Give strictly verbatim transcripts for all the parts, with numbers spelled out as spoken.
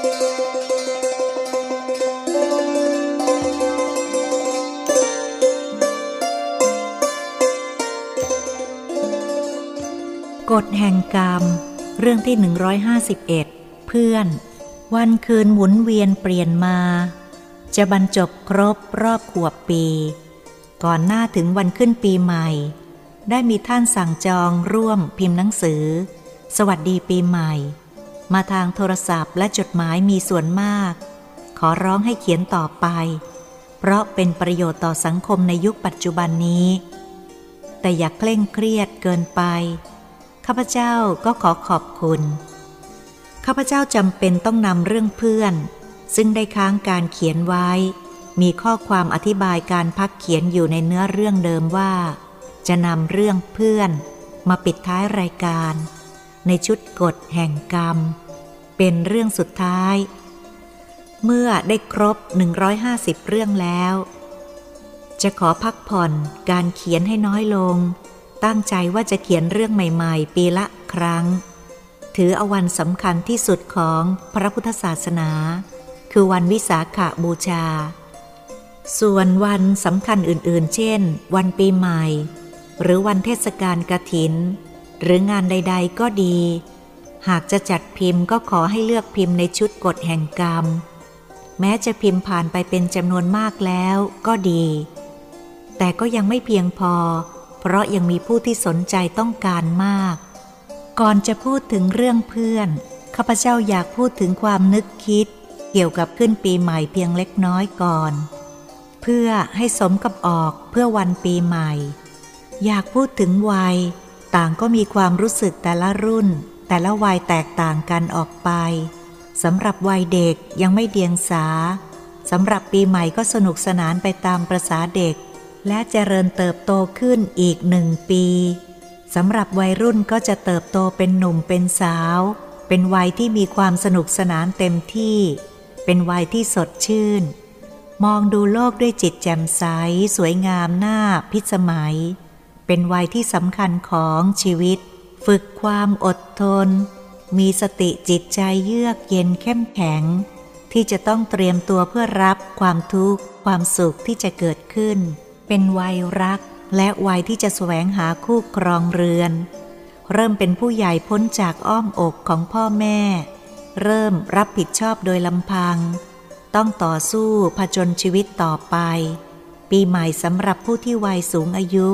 กฎแห่งกรรมเรื่องที่หนึ่งร้อยห้าสิบเอ็ดเพื่อนวันคืนหมุนเวียนเปลี่ยนมาจะบรรจบครบรอบขวบปีก่อนหน้าถึงวันขึ้นปีใหม่ได้มีท่านสั่งจองร่วมพิมพ์หนังสือสวัสดีปีใหม่มาทางโทรศัพท์และจดหมายมีส่วนมากขอร้องให้เขียนต่อไปเพราะเป็นประโยชน์ต่อสังคมในยุคปัจจุบันนี้แต่อย่าเคร่งเครียดเกินไปข้าพเจ้าก็ขอขอบคุณข้าพเจ้าจำเป็นต้องนำเรื่องเพื่อนซึ่งได้ค้างการเขียนไว้มีข้อความอธิบายการพักเขียนอยู่ในเนื้อเรื่องเดิมว่าจะนำเรื่องเพื่อนมาปิดท้ายรายการในชุดกฎแห่งกรรมเป็นเรื่องสุดท้ายเมื่อได้ครบหนึ่งร้อยห้าสิบเรื่องแล้วจะขอพักผ่อนการเขียนให้น้อยลงตั้งใจว่าจะเขียนเรื่องใหม่ๆปีละครั้งถือเอาวันสำคัญที่สุดของพระพุทธศาสนาคือวันวิสาขบูชาส่วนวันสำคัญอื่นๆเช่นวันปีใหม่หรือวันเทศกาลกฐินหรืองานใดๆก็ดีหากจะจัดพิมพ์ก็ขอให้เลือกพิมพ์ในชุดกฎแห่งกรรมแม้จะพิมพ์ผ่านไปเป็นจำนวนมากแล้วก็ดีแต่ก็ยังไม่เพียงพอเพราะยังมีผู้ที่สนใจต้องการมากก่อนจะพูดถึงเรื่องเพื่อนข้าพเจ้าอยากพูดถึงความนึกคิดเกี่ยวกับขึ้นปีใหม่เพียงเล็กน้อยก่อนเพื่อให้สมกับออกเพื่อวันปีใหม่อยากพูดถึงวัยต่างก็มีความรู้สึกแต่ละรุ่นแต่ละวัยแตกต่างกันออกไปสำหรับวัยเด็กยังไม่เดียงสาสำหรับปีใหม่ก็สนุกสนานไปตามประสาเด็กและเจริญเติบโตขึ้นอีกหนึ่งปีสำหรับวัยรุ่นก็จะเติบโตเป็นหนุ่มเป็นสาวเป็นวัยที่มีความสนุกสนานเต็มที่เป็นวัยที่สดชื่นมองดูโลกด้วยจิตแจ่มใสสวยงามน่าพิสมัยเป็นวัยที่สำคัญของชีวิตฝึกความอดทนมีสติจิตใจเยือกเย็นเข้มแข็งที่จะต้องเตรียมตัวเพื่อรับความทุกข์ความสุขที่จะเกิดขึ้นเป็นวัยรักและวัยที่จะแสวงหาคู่ครองเรือนเริ่มเป็นผู้ใหญ่พ้นจากอ้อมอกของพ่อแม่เริ่มรับผิดชอบโดยลำพังต้องต่อสู้ผจญชีวิตต่อไปปีใหม่สำหรับผู้ที่วัยสูงอายุ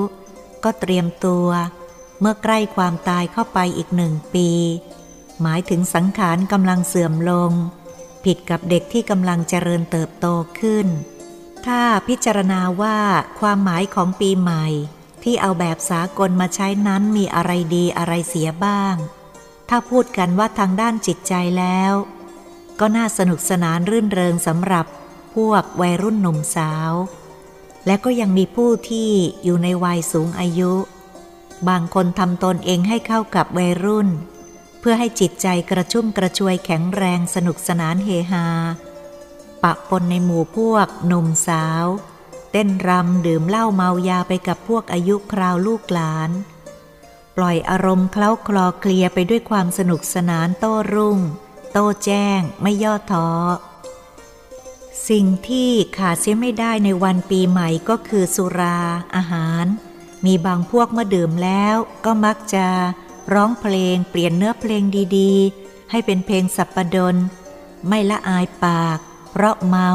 ก็เตรียมตัวเมื่อใกล้ความตายเข้าไปอีกหนึ่งปีหมายถึงสังขารกำลังเสื่อมลงผิดกับเด็กที่กำลังเจริญเติบโตขึ้นถ้าพิจารณาว่าความหมายของปีใหม่ที่เอาแบบสากลมาใช้นั้นมีอะไรดีอะไรเสียบ้างถ้าพูดกันว่าทางด้านจิตใจแล้วก็น่าสนุกสนานรื่นเริงสำหรับพวกวัยรุ่นหนุ่มสาวและก็ยังมีผู้ที่อยู่ในวัยสูงอายุบางคนทำตนเองให้เข้ากับวัยรุ่นเพื่อให้จิตใจกระชุ่มกระชวยแข็งแรงสนุกสนานเฮฮาปะปนในหมู่พวกหนุ่มสาวเต้นรำดื่มเหล้าเมายาไปกับพวกอายุคราวลูกหลานปล่อยอารมณ์เคล้าคลอเคลียไปด้วยความสนุกสนานโต้รุ่งโต้แจ้งไม่ย่อท้อสิ่งที่ขาดเสียไม่ได้ในวันปีใหม่ก็คือสุราอาหารมีบางพวกเมื่อดื่มแล้วก็มักจะร้องเพลงเปลี่ยนเนื้อเพลงดีๆให้เป็นเพลงสัปดลไม่ละอายปากเพราะเมา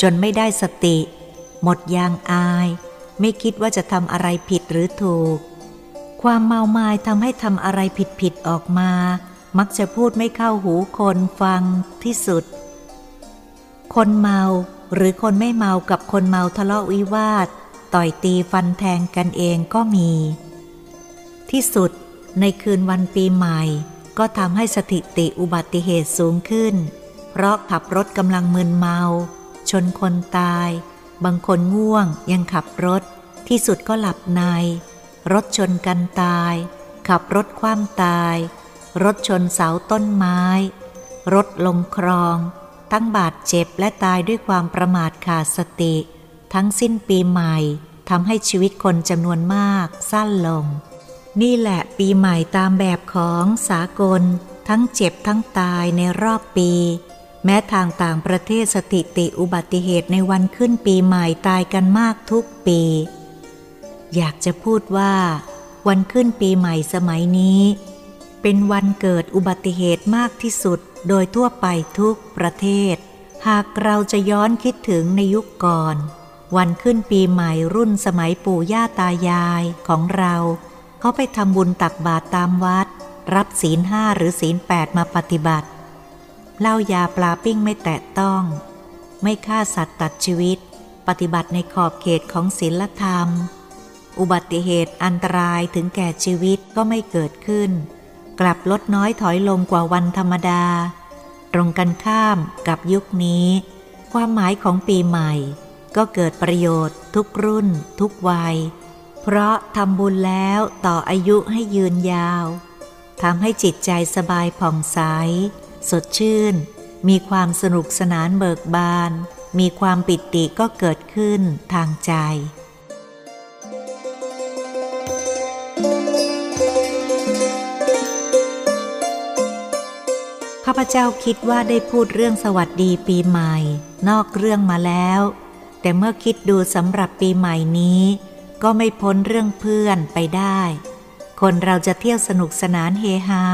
จนไม่ได้สติหมดยางอายไม่คิดว่าจะทำอะไรผิดหรือถูกความเมามายทำให้ทำอะไรผิดๆออกมามักจะพูดไม่เข้าหูคนฟังที่สุดคนเมาหรือคนไม่เมากับคนเมาทะเลาะวิวาทต่อยตีฟันแทงกันเองก็มีที่สุดในคืนวันปีใหม่ก็ทำให้สถิติอุบัติเหตุสูงขึ้นเพราะขับรถกำลังมึนเมาชนคนตายบางคนง่วงยังขับรถที่สุดก็หลับในรถชนกันตายขับรถคว่ำตายรถชนเสาต้นไม้รถลงคลองทั้งบาดเจ็บและตายด้วยความประมาทขาดสติทั้งสิ้นปีใหม่ทำให้ชีวิตคนจำนวนมากสั้นลงนี่แหละปีใหม่ตามแบบของสากลทั้งเจ็บทั้งตายในรอบปี แม้ทางต่างประเทศสถิติอุบัติเหตุในวันขึ้นปีใหม่ตายกันมากทุกปีอยากจะพูดว่าวันขึ้นปีใหม่สมัยนี้เป็นวันเกิดอุบัติเหตุมากที่สุดโดยทั่วไปทุกประเทศหากเราจะย้อนคิดถึงในยุคก่อนวันขึ้นปีใหม่รุ่นสมัยปู่ย่าตายายของเราเขาไปทำบุญตักบาตรตามวัดรับศีลห้าหรือศีลแปดมาปฏิบัติเหล้ายาปลาปิ้งไม่แตะต้องไม่ฆ่าสัตว์ตัดชีวิตปฏิบัติในขอบเขตของศีลธรรมอุบัติเหตุอันตรายถึงแก่ชีวิตก็ไม่เกิดขึ้นกลับลดน้อยถอยลงกว่าวันธรรมดาตรงกันข้ามกับยุคนี้ความหมายของปีใหม่ก็เกิดประโยชน์ทุกรุ่นทุกวัยเพราะทำบุญแล้วต่ออายุให้ยืนยาวทำให้จิตใจสบายผ่องใสสดชื่นมีความสนุกสนานเบิกบานมีความปิติก็เกิดขึ้นทางใจข้าพเจ้าคิดว่าได้พูดเรื่องสวัสดีปีใหม่นอกเรื่องมาแล้วแต่เมื่อคิดดูสำหรับปีใหม่นี้ก็ไม่พ้นเรื่องเพื่อนไปได้คนเราจะเที่ยวสนุกสนานเฮฮา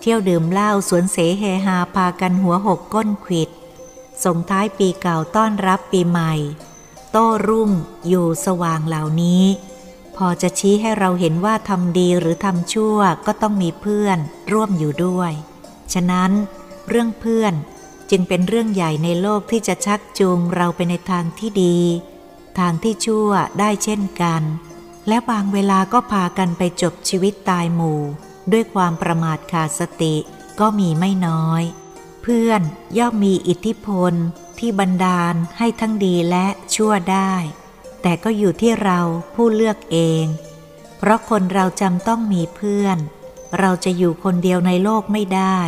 เที่ยวดื่มเหล้าสวนเสเฮฮาพากันหัวหกก้นขวิดส่งท้ายปีเก่าต้อนรับปีใหม่โต้รุ่งอยู่สว่างเหล่านี้พอจะชี้ให้เราเห็นว่าทำดีหรือทำชั่วก็ต้องมีเพื่อนร่วมอยู่ด้วยฉะนั้นเรื่องเพื่อนจึงเป็นเรื่องใหญ่ในโลกที่จะชักจูงเราไปในทางที่ดีทางที่ชั่วได้เช่นกันและบางเวลาก็พากันไปจบชีวิตตายหมู่ด้วยความประมาทขาดสติก็มีไม่น้อยเพื่อนย่อมมีอิทธิพลที่บันดาลให้ทั้งดีและชั่วได้แต่ก็อยู่ที่เราผู้เลือกเองเพราะคนเราจำต้องมีเพื่อนเราจะอยู่คนเดียวในโลกไม่ได้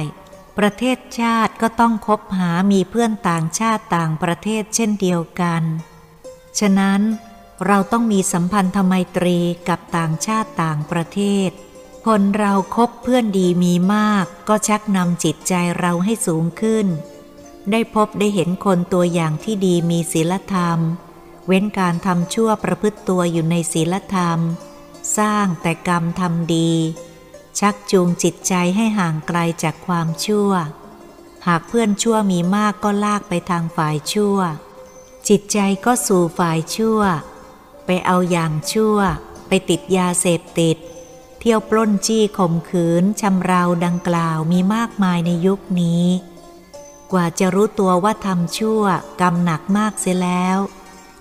ประเทศชาติก็ต้องคบหามีเพื่อนต่างชาติต่างประเทศเช่นเดียวกันฉะนั้นเราต้องมีสัมพันธไมตรีกับต่างชาติต่างประเทศคนเราคบเพื่อนดีมีมากก็ชักนำจิตใจเราให้สูงขึ้นได้พบได้เห็นคนตัวอย่างที่ดีมีศีลธรรมเว้นการทำชั่วประพฤติตัวอยู่ในศีลธรรมสร้างแต่กรรมทำดีชักจูงจิตใจให้ห่างไกลจากความชั่วหากเพื่อนชั่วมีมากก็ลากไปทางฝ่ายชั่วจิตใจก็สู่ฝ่ายชั่วไปเอาอย่างชั่วไปติดยาเสพติดเที่ยวปล้นจี้ข่มขืนชำเราดังกล่าวมีมากมายในยุคนี้กว่าจะรู้ตัวว่าทำชั่วกรรมหนักมากเสียแล้ว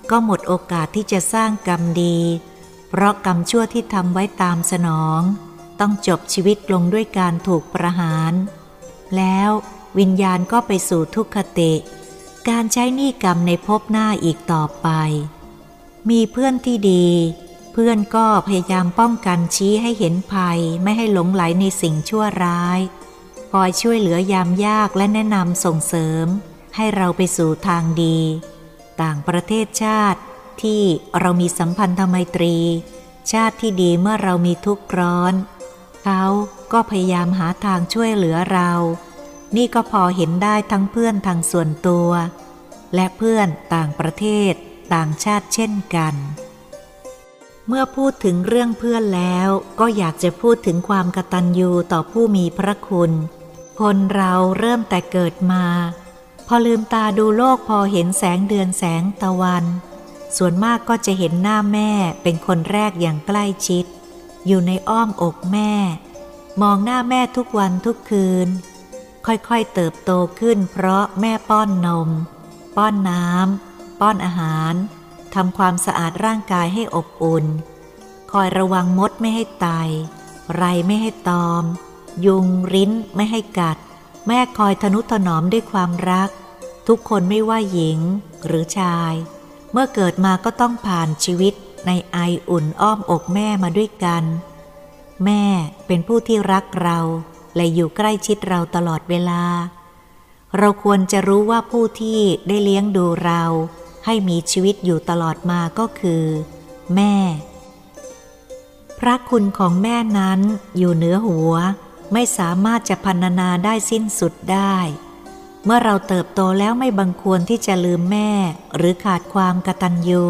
ก็หมดโอกาสที่จะสร้างกรรมดีเพราะกรรมชั่วที่ทำไว้ตามสนองต้องจบชีวิตลงด้วยการถูกประหารแล้ววิญญาณก็ไปสู่ทุกขติการใช้หนี้กรรมในภพหน้าอีกต่อไปมีเพื่อนที่ดีเพื่อนก็พยายามป้องกันชี้ให้เห็นภัยไม่ให้หลงไหลในสิ่งชั่วร้ายคอยช่วยเหลือยามยากและแนะนำส่งเสริมให้เราไปสู่ทางดีต่างประเทศชาติที่เรามีสัมพันธไมตรีชาติที่ดีเมื่อเรามีทุกข์ร้อนเขาก็พยายามหาทางช่วยเหลือเรานี่ก็พอเห็นได้ทั้งเพื่อนทางส่วนตัวและเพื่อนต่างประเทศต่างชาติเช่นกันเมื่อพูดถึงเรื่องเพื่อนแล้วก็อยากจะพูดถึงความกตัญญูต่อผู้มีพระคุณคนเราเริ่มแต่เกิดมาพอลืมตาดูโลกพอเห็นแสงเดือนแสงตะวันส่วนมากก็จะเห็นหน้าแม่เป็นคนแรกอย่างใกล้ชิดอยู่ในอ้อมอกแม่มองหน้าแม่ทุกวันทุกคืนค่อยๆเติบโตขึ้นเพราะแม่ป้อนนมป้อนน้ำป้อนอาหารทำความสะอาดร่างกายให้อบอุ่นคอยระวังมดไม่ให้ไต่ไรไม่ให้ตอมยุงริ้นไม่ให้กัดแม่คอยทนุถนอมด้วยความรักทุกคนไม่ว่าหญิงหรือชายเมื่อเกิดมาก็ต้องผ่านชีวิตในไออุ่นอ้อมอกแม่มาด้วยกันแม่เป็นผู้ที่รักเราและอยู่ใกล้ชิดเราตลอดเวลาเราควรจะรู้ว่าผู้ที่ได้เลี้ยงดูเราให้มีชีวิตอยู่ตลอดมาก็คือแม่พระคุณของแม่นั้นอยู่เหนือหัวไม่สามารถจะพรรณนาได้สิ้นสุดได้ เมื่อเราเติบโตแล้วไม่บังควรที่จะลืมแม่หรือขาดความกตัญญู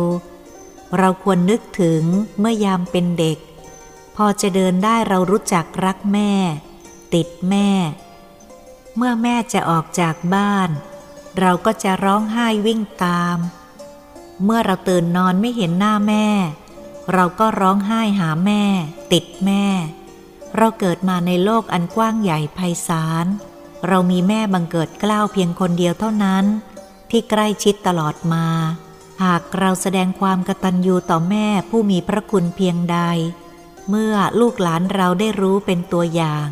เราควรนึกถึงเมื่อยามเป็นเด็กพอจะเดินได้เรารู้จักรักแม่ติดแม่เมื่อแม่จะออกจากบ้านเราก็จะร้องไห้วิ่งตามเมื่อเราตื่นนอนไม่เห็นหน้าแม่เราก็ร้องไห้หาแม่ติดแม่เราเกิดมาในโลกอันกว้างใหญ่ไพศาลเรามีแม่บังเกิดเกล้าเพียงคนเดียวเท่านั้นที่ใกล้ชิดตลอดมาหากเราแสดงความกตัญญูต่อแม่ผู้มีพระคุณเพียงใดเมื่อลูกหลานเราได้รู้เป็นตัวอย่าง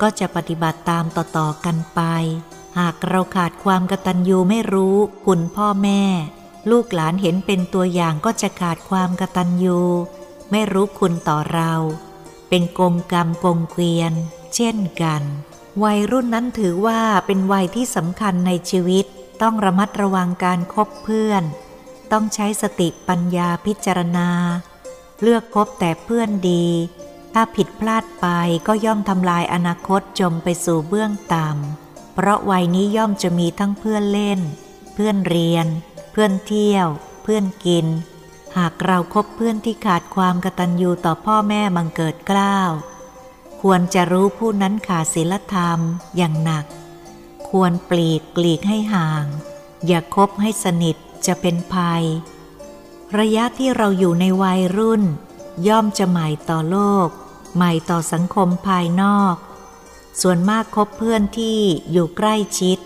ก็จะปฏิบัติตามต่อๆกันไปหากเราขาดความกตัญญูไม่รู้คุณพ่อแม่ลูกหลานเห็นเป็นตัวอย่างก็จะขาดความกตัญญูไม่รู้คุณต่อเราเป็นกงกรรมกงเกวียนเช่นกันวัยรุ่นนั้นถือว่าเป็นวัยที่สำคัญในชีวิตต้องระมัดระวังการคบเพื่อนต้องใช้สติปัญญาพิจารณาเลือกคบแต่เพื่อนดีถ้าผิดพลาดไปก็ย่อมทำลายอนาคตจมไปสู่เบื้องต่ำเพราะวัยนี้ย่อมจะมีทั้งเพื่อนเล่นเพื่อนเรียนเพื่อนเที่ยวเพื่อนกินหากเราคบเพื่อนที่ขาดความกตัญญูต่อพ่อแม่บังเกิดเกล้าควรจะรู้ผู้นั้นขาดศีลธรรมอย่างหนักควรปลีกกลีกให้ห่างอย่าคบให้สนิทจะเป็นภัยระยะที่เราอยู่ในวัยรุ่นย่อมจะใหม่ต่อโลกใหม่ต่อสังคมภายนอกส่วนมากคบเพื่อนที่อยู่ใกล้ชิด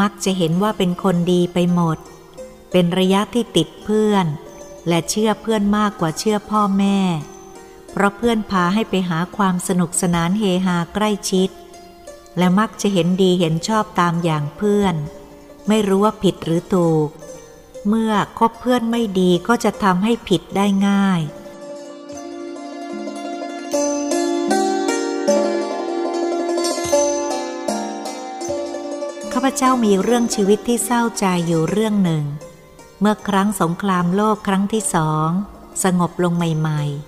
มักจะเห็นว่าเป็นคนดีไปหมดเป็นระยะที่ติดเพื่อนและเชื่อเพื่อนมากกว่าเชื่อพ่อแม่เพราะเพื่อนพาให้ไปหาความสนุกสนานเฮฮาใกล้ชิดและมักจะเห็นดีเห็นชอบตามอย่างเพื่อนไม่รู้ว่าผิดหรือถูกเมื่อคบเพื่อนไม่ดีก็จะทำให้ผิดได้ง่ายข้าพเจ้ามีเรื่องชีวิตที่เศร้าใจอยู่เรื่องหนึ่งเมื่อครั้งสงครามโลกครั้งที่สองสงบลงใหม่ๆ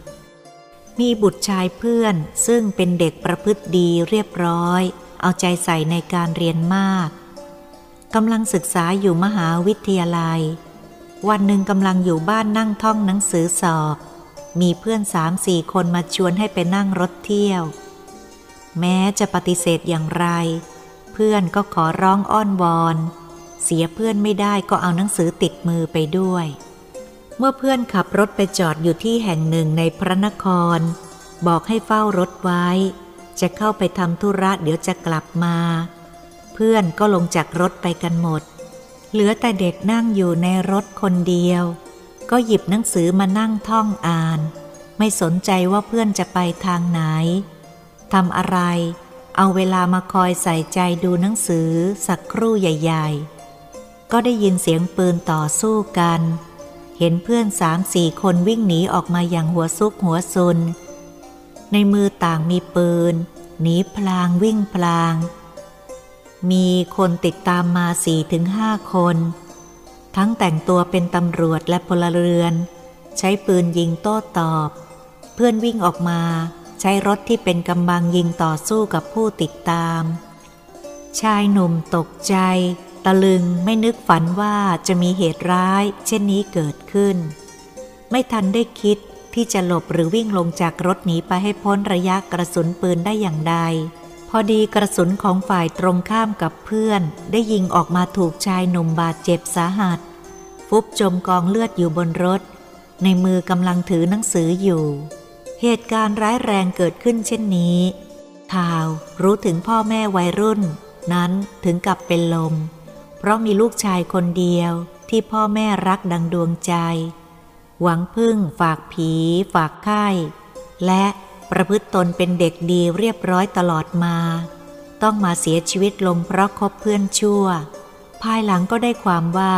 มีบุตรชายเพื่อนซึ่งเป็นเด็กประพฤติดีเรียบร้อยเอาใจใส่ในการเรียนมากกำลังศึกษาอยู่มหาวิทยาลัยวันหนึ่งกำลังอยู่บ้านนั่งท่องหนังสือสอบมีเพื่อนสามสี่คนมาชวนให้ไปนั่งรถเที่ยวแม้จะปฏิเสธอย่างไรเพื่อนก็ขอร้องอ้อนวอนเสียเพื่อนไม่ได้ก็เอาหนังสือติดมือไปด้วยเมื่อเพื่อนขับรถไปจอดอยู่ที่แห่งหนึ่งในพระนครบอกให้เฝ้ารถไว้จะเข้าไปทำธุระเดี๋ยวจะกลับมาเพื่อนก็ลงจากรถไปกันหมดเหลือแต่เด็กนั่งอยู่ในรถคนเดียวก็หยิบหนังสือมานั่งท่องอ่านไม่สนใจว่าเพื่อนจะไปทางไหนทำอะไรเอาเวลามาคอยใส่ใจดูหนังสือสักครู่ใหญ่ๆก็ได้ยินเสียงปืนต่อสู้กันเห็นเพื่อนสามสี่คนวิ่งหนีออกมาอย่างหัวซุกหัวซุนในมือต่างมีปืนหนีพลางวิ่งพลางมีคนติดตามมา สี่ถึงห้า คนทั้งแต่งตัวเป็นตำรวจและพลเรือนใช้ปืนยิงโต้ตอบเพื่อนวิ่งออกมาใช้รถที่เป็นกำบังยิงต่อสู้กับผู้ติดตามชายหนุ่มตกใจตะลึงไม่นึกฝันว่าจะมีเหตุร้ายเช่นนี้เกิดขึ้นไม่ทันได้คิดที่จะหลบหรือวิ่งลงจากรถหนีไปให้พ้นระยะกระสุนปืนได้อย่างใดพอดีกระสุนของฝ่ายตรงข้ามกับเพื่อนได้ยิงออกมาถูกชายหนุ่มบาดเจ็บสาหัสฟุบจมกองเลือดอยู่บนรถในมือกำลังถือหนังสืออยู่เหตุการณ์ร้ายแรงเกิดขึ้นเช่นนี้ข่าวรู้ถึงพ่อแม่วัยรุ่นนั้นถึงกับเป็นลมเพราะมีลูกชายคนเดียวที่พ่อแม่รักดังดวงใจหวังพึ่งฝากผีฝากไข้และประพฤติตนเป็นเด็กดีเรียบร้อยตลอดมาต้องมาเสียชีวิตลงเพราะคบเพื่อนชั่วภายหลังก็ได้ความว่า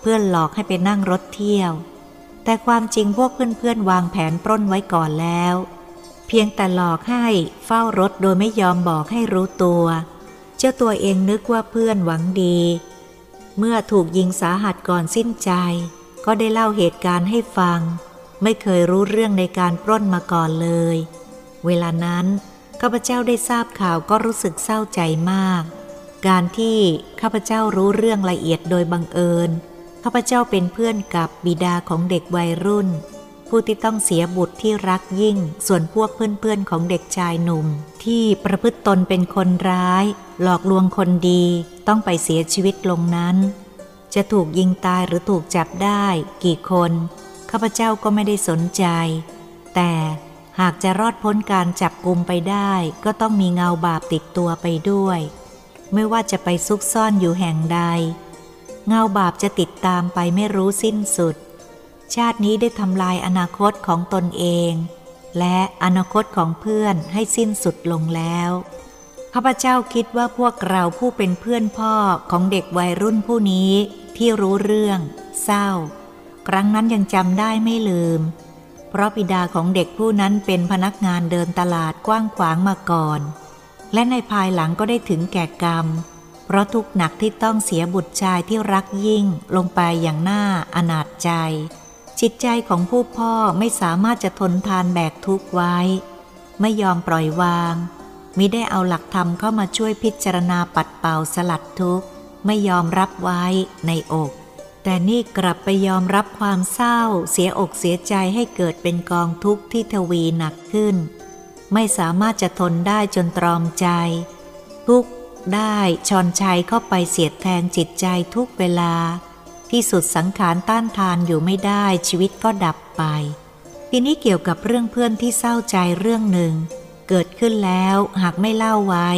เพื่อนหลอกให้ไปนั่งรถเที่ยวแต่ความจริงพวกเพื่อนๆวางแผนปล้นไว้ก่อนแล้วเพียงแต่หลอกให้เฝ้ารถโดยไม่ยอมบอกให้รู้ตัวเจ้าตัวเองนึกว่าเพื่อนหวังดีเมื่อถูกยิงสาหัสก่อนสิ้นใจก็ได้เล่าเหตุการณ์ให้ฟังไม่เคยรู้เรื่องในการปล้นมาก่อนเลยเวลานั้นข้าพเจ้าได้ทราบข่าวก็รู้สึกเศร้าใจมาก การที่ข้าพเจ้ารู้เรื่องละเอียดโดยบังเอิญข้าพเจ้าเป็นเพื่อนกับบิดาของเด็กวัยรุ่นผู้ที่ต้องเสียบุตรที่รักยิ่งส่วนพวกเพื่อนๆของเด็กชายหนุ่มที่ประพฤติตนเป็นคนร้ายหลอกลวงคนดีต้องไปเสียชีวิตลงนั้นจะถูกยิงตายหรือถูกจับได้กี่คนข้าพเจ้าก็ไม่ได้สนใจแต่หากจะรอดพ้นการจับกุมไปได้ก็ต้องมีเงาบาปติดตัวไปด้วยไม่ว่าจะไปซุกซ่อนอยู่แห่งใดเงาบาปจะติดตามไปไม่รู้สิ้นสุดชาตินี้ได้ทำลายอนาคตของตนเองและอนาคตของเพื่อนให้สิ้นสุดลงแล้วข้าพเจ้าคิดว่าพวกเราผู้เป็นเพื่อนพ่อของเด็กวัยรุ่นผู้นี้ที่รู้เรื่องเศร้าครั้งนั้นยังจำได้ไม่ลืมเพราะบิดาของเด็กผู้นั้นเป็นพนักงานเดินตลาดกว้างขวางมาก่อนและในภายหลังก็ได้ถึงแก่กรรมเพราะทุกข์หนักที่ต้องเสียบุตรชายที่รักยิ่งลงไปอย่างน่าอนาถใจจิตใจของผู้พ่อไม่สามารถจะทนทานแบกทุกข์ไว้ไม่ยอมปล่อยวางมิได้เอาหลักธรรมเข้ามาช่วยพิจารณาปัดเป่าสลัดทุกข์ไม่ยอมรับไว้ในอกแต่นี่กลับไปยอมรับความเศร้าเสียอกเสียใจให้เกิดเป็นกองทุกข์ที่ทวีหนักขึ้นไม่สามารถจะทนได้จนตรอมใจทุกข์ได้ชอนชัยเข้าไปเสียดแทงจิตใจทุกเวลาที่สุดสังขารต้านทานอยู่ไม่ได้ชีวิตก็ดับไปทีนี้เกี่ยวกับเรื่องเพื่อนที่เศร้าใจเรื่องหนึ่งเกิดขึ้นแล้วหากไม่เล่าไว้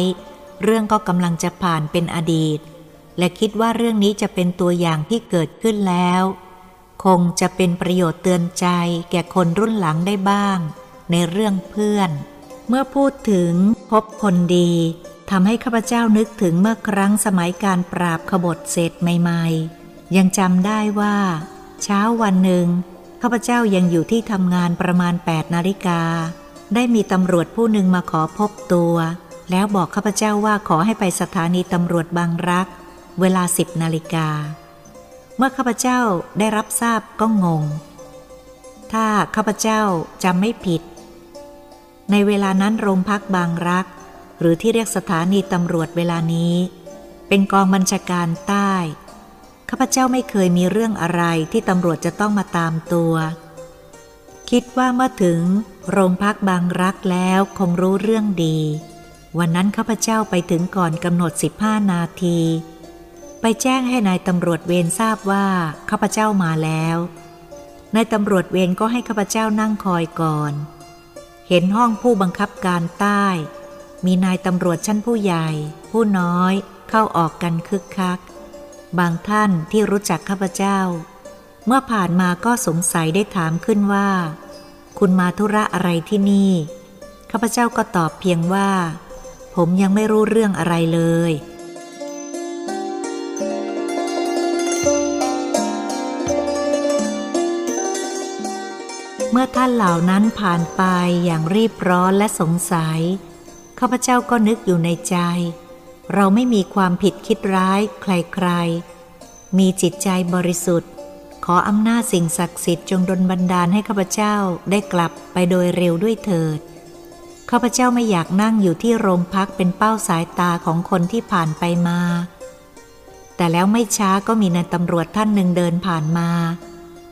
เรื่องก็กำลังจะผ่านเป็นอดีตและคิดว่าเรื่องนี้จะเป็นตัวอย่างที่เกิดขึ้นแล้วคงจะเป็นประโยชน์เตือนใจแก่คนรุ่นหลังได้บ้างในเรื่องเพื่อนเมื่อพูดถึงพบคนดีทำให้ข้าพเจ้านึกถึงเมื่อครั้งสมัยการปราบขบฏเศรษฐใหม่ๆยังจำได้ว่าเช้าวันหนึ่งข้าพเจ้ายังอยู่ที่ทำงานประมาณแปดนาฬิกาได้มีตำรวจผู้หนึ่งมาขอพบตัวแล้วบอกข้าพเจ้าว่าขอให้ไปสถานีตำรวจบางรักเวลาสิบนาฬิกาเมื่อข้าพเจ้าได้รับทราบก็งงถ้าข้าพเจ้าจำไม่ผิดในเวลานั้นโรงพักบางรักหรือที่เรียกสถานีตำรวจเวลานี้เป็นกองบัญชาการใต้ข้าพเจ้าไม่เคยมีเรื่องอะไรที่ตำรวจจะต้องมาตามตัวคิดว่าเมื่อถึงโรงพักบางรักแล้วคงรู้เรื่องดีวันนั้นข้าพเจ้าไปถึงก่อนกำหนดสิบห้านาทีไปแจ้งให้นายตำรวจเวรทราบว่าข้าพเจ้ามาแล้วนายตำรวจเวรก็ให้ข้าพเจ้านั่งคอยก่อนเห็นห้องผู้บังคับการใต้มีนายตำรวจชั้นผู้ใหญ่ผู้น้อยเข้าออกกันคึกคักบางท่านที่รู้จักข้าพเจ้าเมื่อผ่านมาก็สงสัยได้ถามขึ้นว่าคุณมาธุระอะไรที่นี่ข้าพเจ้าก็ตอบเพียงว่าผมยังไม่รู้เรื่องอะไรเลยเมื่อท่านเหล่านั้นผ่านไปอย่างรีบร้อนและสงสัยข้าพเจ้าก็นึกอยู่ในใจเราไม่มีความผิดคิดร้ายใครๆมีจิตใจบริสุทธิ์ขออำนาจสิ่งศักดิ์สิทธิ์จงดลบันดาลให้ข้าพเจ้าได้กลับไปโดยเร็วด้วยเถิดข้าพเจ้าไม่อยากนั่งอยู่ที่โรงพักเป็นเป้าสายตาของคนที่ผ่านไปมาแต่แล้วไม่ช้าก็มีนายตำรวจท่านหนึ่งเดินผ่านมา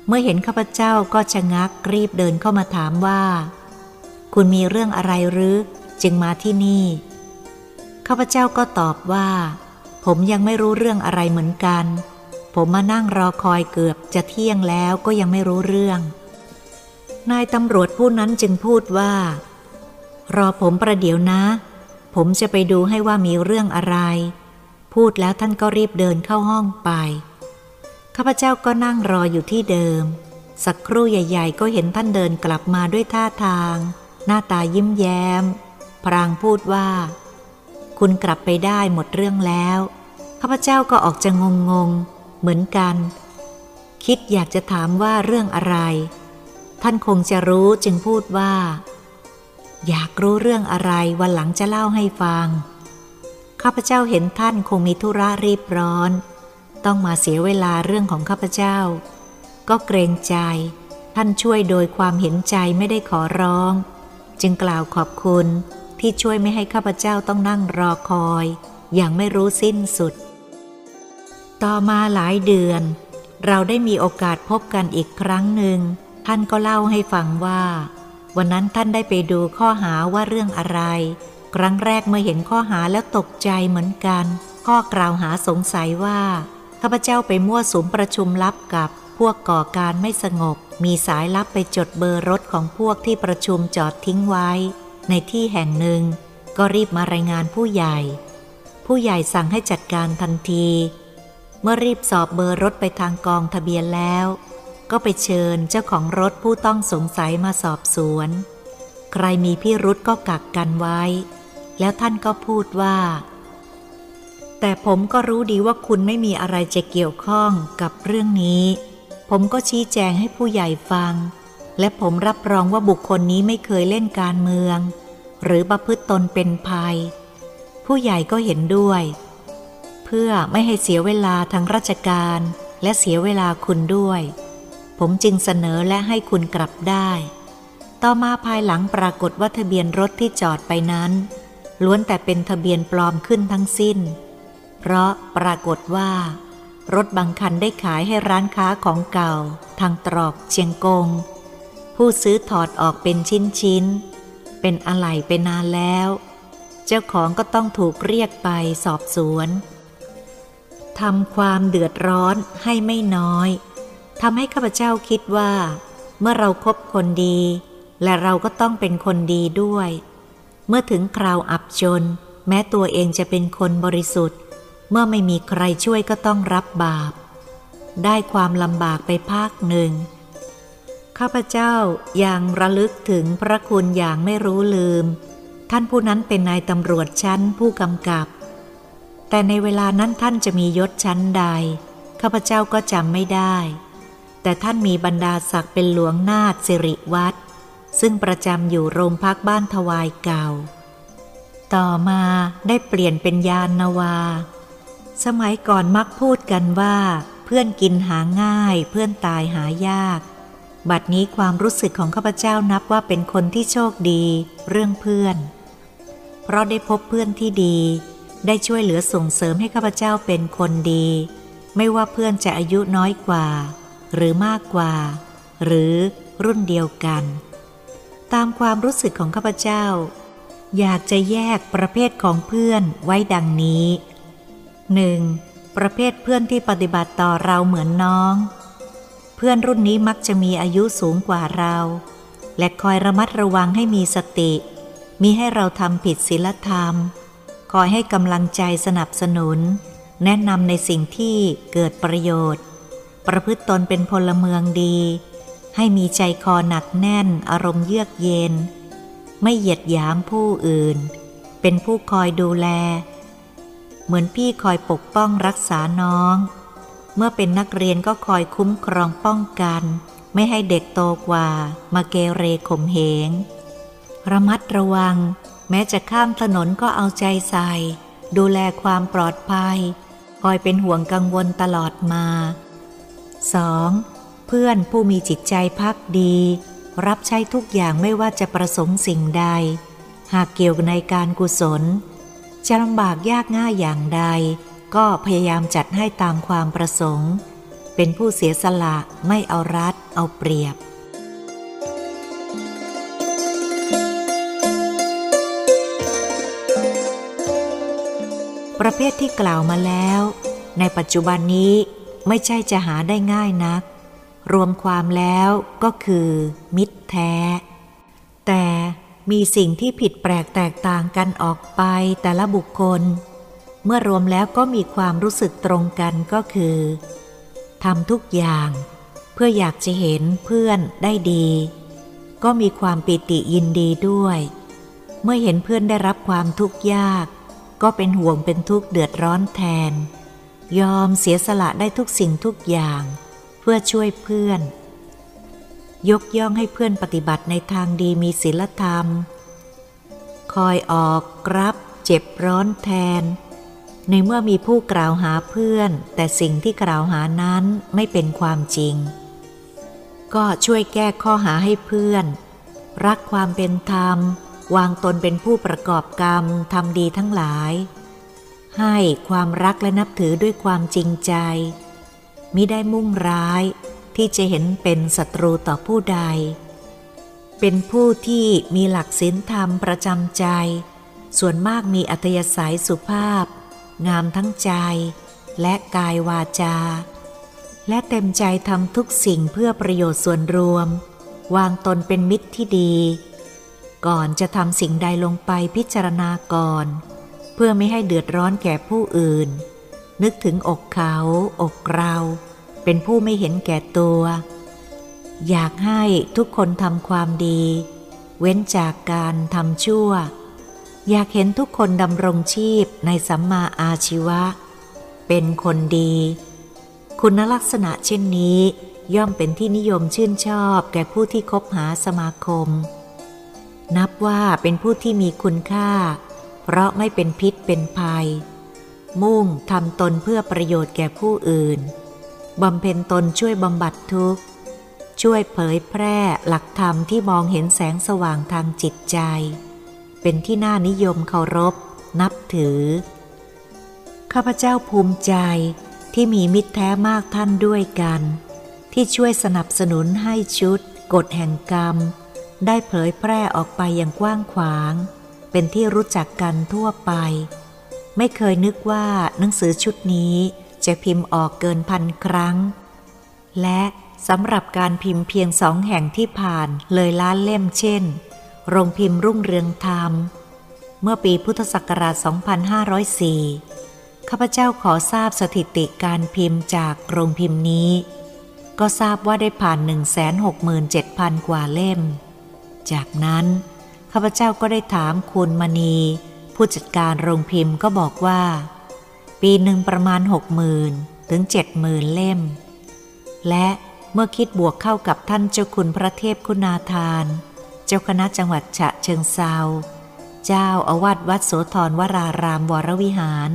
เมื่อเห็นข้าพเจ้าก็ชะงักรีบเดินเข้ามาถามว่าคุณมีเรื่องอะไรหรือจึงมาที่นี่ข้าพเจ้าก็ตอบว่าผมยังไม่รู้เรื่องอะไรเหมือนกันผมมานั่งรอคอยเกือบจะเที่ยงแล้วก็ยังไม่รู้เรื่องนายตำรวจผู้นั้นจึงพูดว่ารอผมประเดี๋ยวนะผมจะไปดูให้ว่ามีเรื่องอะไรพูดแล้วท่านก็รีบเดินเข้าห้องไปข้าพเจ้าก็นั่งรออยู่ที่เดิมสักครู่ใหญ่ๆก็เห็นท่านเดินกลับมาด้วยท่าทางหน้าตายิ้มแย้มพลางพูดว่าคุณกลับไปได้หมดเรื่องแล้วข้าพเจ้าก็ออกจะงงๆเหมือนกันคิดอยากจะถามว่าเรื่องอะไรท่านคงจะรู้จึงพูดว่าอยากรู้เรื่องอะไรวันหลังจะเล่าให้ฟังข้าพเจ้าเห็นท่านคงมีธุระรีบร้อนต้องมาเสียเวลาเรื่องของข้าพเจ้าก็เกรงใจท่านช่วยโดยความเห็นใจไม่ได้ขอร้องจึงกล่าวขอบคุณที่ช่วยไม่ให้ข้าพเจ้าต้องนั่งรอคอย อย่างไม่รู้สิ้นสุดต่อมาหลายเดือนเราได้มีโอกาสพบกันอีกครั้งหนึ่งท่านก็เล่าให้ฟังว่าวันนั้นท่านได้ไปดูข้อหาว่าเรื่องอะไรครั้งแรกเมื่อเห็นข้อหาแล้วตกใจเหมือนกันข้อกล่าวหาสงสัยว่าข้าพเจ้าไปมั่วสุมประชุมลับกับพวกก่อการไม่สงบมีสายลับไปจดเบอร์รถของพวกที่ประชุมจอดทิ้งไว้ในที่แห่งหนึ่งก็รีบมารายงานผู้ใหญ่ผู้ใหญ่สั่งให้จัดการทันทีเมื่อรีบสอบเบอร์รถไปทางกองทะเบียนแล้วก็ไปเชิญเจ้าของรถผู้ต้องสงสัยมาสอบสวนใครมีพิรุธก็กักกันไว้แล้วท่านก็พูดว่าแต่ผมก็รู้ดีว่าคุณไม่มีอะไรจะเกี่ยวข้องกับเรื่องนี้ผมก็ชี้แจงให้ผู้ใหญ่ฟังและผมรับรองว่าบุคคลนี้ไม่เคยเล่นการเมืองหรือประพฤติตนเป็นภัยผู้ใหญ่ก็เห็นด้วยเพื่อไม่ให้เสียเวลาทางราชการและเสียเวลาคุณด้วยผมจึงเสนอและให้คุณกลับได้ต่อมาภายหลังปรากฏว่าทะเบียนรถที่จอดไปนั้นล้วนแต่เป็นทะเบียนปลอมขึ้นทั้งสิ้นเพราะปรากฏว่ารถบางคันได้ขายให้ร้านค้าของเก่าทางตรอกเชียงกงผู้ซื้อถอดออกเป็นชิ้นๆเป็นอะไหล่ไปนานแล้วเจ้าของก็ต้องถูกเรียกไปสอบสวนทำความเดือดร้อนให้ไม่น้อยทำให้ข้าพเจ้าคิดว่าเมื่อเราคบคนดีและเราก็ต้องเป็นคนดีด้วยเมื่อถึงคราวอับจนแม้ตัวเองจะเป็นคนบริสุทธิ์เมื่อไม่มีใครช่วยก็ต้องรับบาปได้ความลำบากไปภาคหนึ่งข้าพเจ้ายังระลึกถึงพระคุณอย่างไม่รู้ลืมท่านผู้นั้นเป็นนายตำรวจชั้นผู้กำกับแต่ในเวลานั้นท่านจะมียศชั้นใดข้าพเจ้าก็จำไม่ได้แต่ท่านมีบรรดาศักดิ์เป็นหลวงนาถสิริวัฒน์ซึ่งประจำอยู่โรงพักบ้านทวายเก่าต่อมาได้เปลี่ยนเป็นยานนาวาสมัยก่อนมักพูดกันว่าเพื่อนกินหาง่ายเพื่อนตายหายากบัดนี้ความรู้สึกของข้าพเจ้านับว่าเป็นคนที่โชคดีเรื่องเพื่อนเพราะได้พบเพื่อนที่ดีได้ช่วยเหลือส่งเสริมให้ข้าพเจ้าเป็นคนดีไม่ว่าเพื่อนจะอายุน้อยกว่าหรือมากกว่าหรือรุ่นเดียวกันตามความรู้สึกของข้าพเจ้าอยากจะแยกประเภทของเพื่อนไว้ดังนี้ หนึ่ง. ประเภทเพื่อนที่ปฏิบัติต่อเราเหมือนน้องเพื่อนรุ่นนี้มักจะมีอายุสูงกว่าเราและคอยระมัดระวังให้มีสติมิให้เราทำผิดศีลธรรมคอยให้กำลังใจสนับสนุนแนะนำในสิ่งที่เกิดประโยชน์ประพฤติตนเป็นพลเมืองดีให้มีใจคอหนักแน่นอารมณ์เยือกเย็นไม่เหยียดหยามผู้อื่นเป็นผู้คอยดูแลเหมือนพี่คอยปกป้องรักษาน้องเมื่อเป็นนักเรียนก็คอยคุ้มครองป้องกันไม่ให้เด็กโตกว่ามาเกเรข่มเหงระมัดระวังแม้จะข้ามถนนก็เอาใจใส่ดูแลความปลอดภัยคอยเป็นห่วงกังวลตลอดมา สอง. เพื่อนผู้มีจิตใจภักดีรับใช้ทุกอย่างไม่ว่าจะประสงค์สิ่งใดหากเกี่ยวในการกุศลจะลำบากยากง่ายอย่างใดก็พยายามจัดให้ตามความประสงค์เป็นผู้เสียสละไม่เอารัดเอาเปรียบประเภทที่กล่าวมาแล้วในปัจจุบันนี้ไม่ใช่จะหาได้ง่ายนักรวมความแล้วก็คือมิตรแท้แต่มีสิ่งที่ผิดแปลกแตกต่างกันออกไปแต่ละบุคคลเมื่อรวมแล้วก็มีความรู้สึกตรงกันก็คือทำทุกอย่างเพื่ออยากจะเห็นเพื่อนได้ดีก็มีความปิติยินดีด้วยเมื่อเห็นเพื่อนได้รับความทุกข์ยากก็เป็นห่วงเป็นทุกข์เดือดร้อนแทนยอมเสียสละได้ทุกสิ่งทุกอย่างเพื่อช่วยเพื่อนยกย่องให้เพื่อนปฏิบัติในทางดีมีศีลธรรมคอยออกรับเจ็บร้อนแทนในเมื่อมีผู้กล่าวหาเพื่อนแต่สิ่งที่กล่าวหานั้นไม่เป็นความจริงก็ช่วยแก้ข้อหาให้เพื่อนรักความเป็นธรรมวางตนเป็นผู้ประกอบกรรมทำดีทั้งหลาย ให้ความรักและนับถือด้วยความจริงใจมิได้มุ่งร้ายที่จะเห็นเป็นศัตรูต่อผู้ใดเป็นผู้ที่มีหลักศีลธรรมประจำใจส่วนมากมีอัธยาศัยสุภาพงามทั้งใจและกายวาจาและเต็มใจทำทุกสิ่งเพื่อประโยชน์ส่วนรวมวางตนเป็นมิตรที่ดีก่อนจะทำสิ่งใดลงไปพิจารณาก่อนเพื่อไม่ให้เดือดร้อนแก่ผู้อื่นนึกถึงอกเขาอกเราเป็นผู้ไม่เห็นแก่ตัวอยากให้ทุกคนทำความดีเว้นจากการทำชั่วอยากเห็นทุกคนดำรงชีพในสัมมาอาชีวะเป็นคนดีคุณลักษณะเช่นนี้ย่อมเป็นที่นิยมชื่นชอบแก่ผู้ที่คบหาสมาคมนับว่าเป็นผู้ที่มีคุณค่าเพราะไม่เป็นพิษเป็นภัยมุ่งทำตนเพื่อประโยชน์แก่ผู้อื่นบำเพ็ญตนช่วยบำบัดทุกข์ช่วยเผยแพร่หลักธรรมที่มองเห็นแสงสว่างทางจิตใจเป็นที่น่านิยมเคารพนับถือข้าพเจ้าภูมิใจที่มีมิตรแท้มากท่านด้วยกันที่ช่วยสนับสนุนให้ชุดกฎแห่งกรรมได้เผยแพร่ออกไปอย่างกว้างขวางเป็นที่รู้จักกันทั่วไปไม่เคยนึกว่าหนังสือชุดนี้จะพิมพ์ออกเกินพันครั้งและสำหรับการพิมพ์เพียงสองแห่งที่ผ่านเลยล้านเล่มเช่นโรงพิมพ์รุ่งเรืองธรรมเมื่อปีพุทธศักราช สองพันห้าร้อยสี่ ข้าพเจ้าขอทราบสถิติการพิมพ์จากโรงพิมพ์นี้ก็ทราบว่าได้ผ่าน หนึ่งแสนหกหมื่นเจ็ดพัน กว่าเล่มจากนั้นข้าพเจ้าก็ได้ถามคุณมณีผู้จัดการโรงพิมพ์ก็บอกว่าปีหนึ่งประมาณ หกหมื่น ถึง เจ็ดหมื่น เล่มและเมื่อคิดบวกเข้ากับท่านเจ้าคุณพระเทพคุณาทานเจ้าคณะจังหวัดฉะเชิงเทราเจ้าอาวาสวัดโสธรวรารามวรวิหาร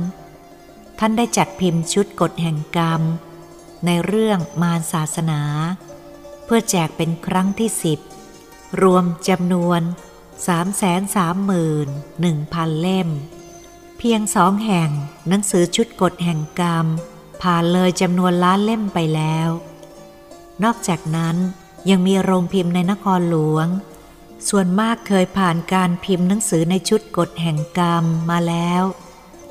ท่านได้จัดพิมพ์ชุดกฎแห่งกรรมในเรื่องมารศาสนาเพื่อแจกเป็นครั้งที่สิบรวมจำนวน สามแสนสามหมื่นหนึ่งพัน เล่มเพียงสองแห่งหนังสือชุดกฎแห่งกรรมผ่านเลยจำนวนล้านเล่มไปแล้วนอกจากนั้นยังมีโรงพิมพ์ในนครหลวงส่วนมากเคยผ่านการพิมพ์หนังสือในชุดกฎแห่งกรรมมาแล้ว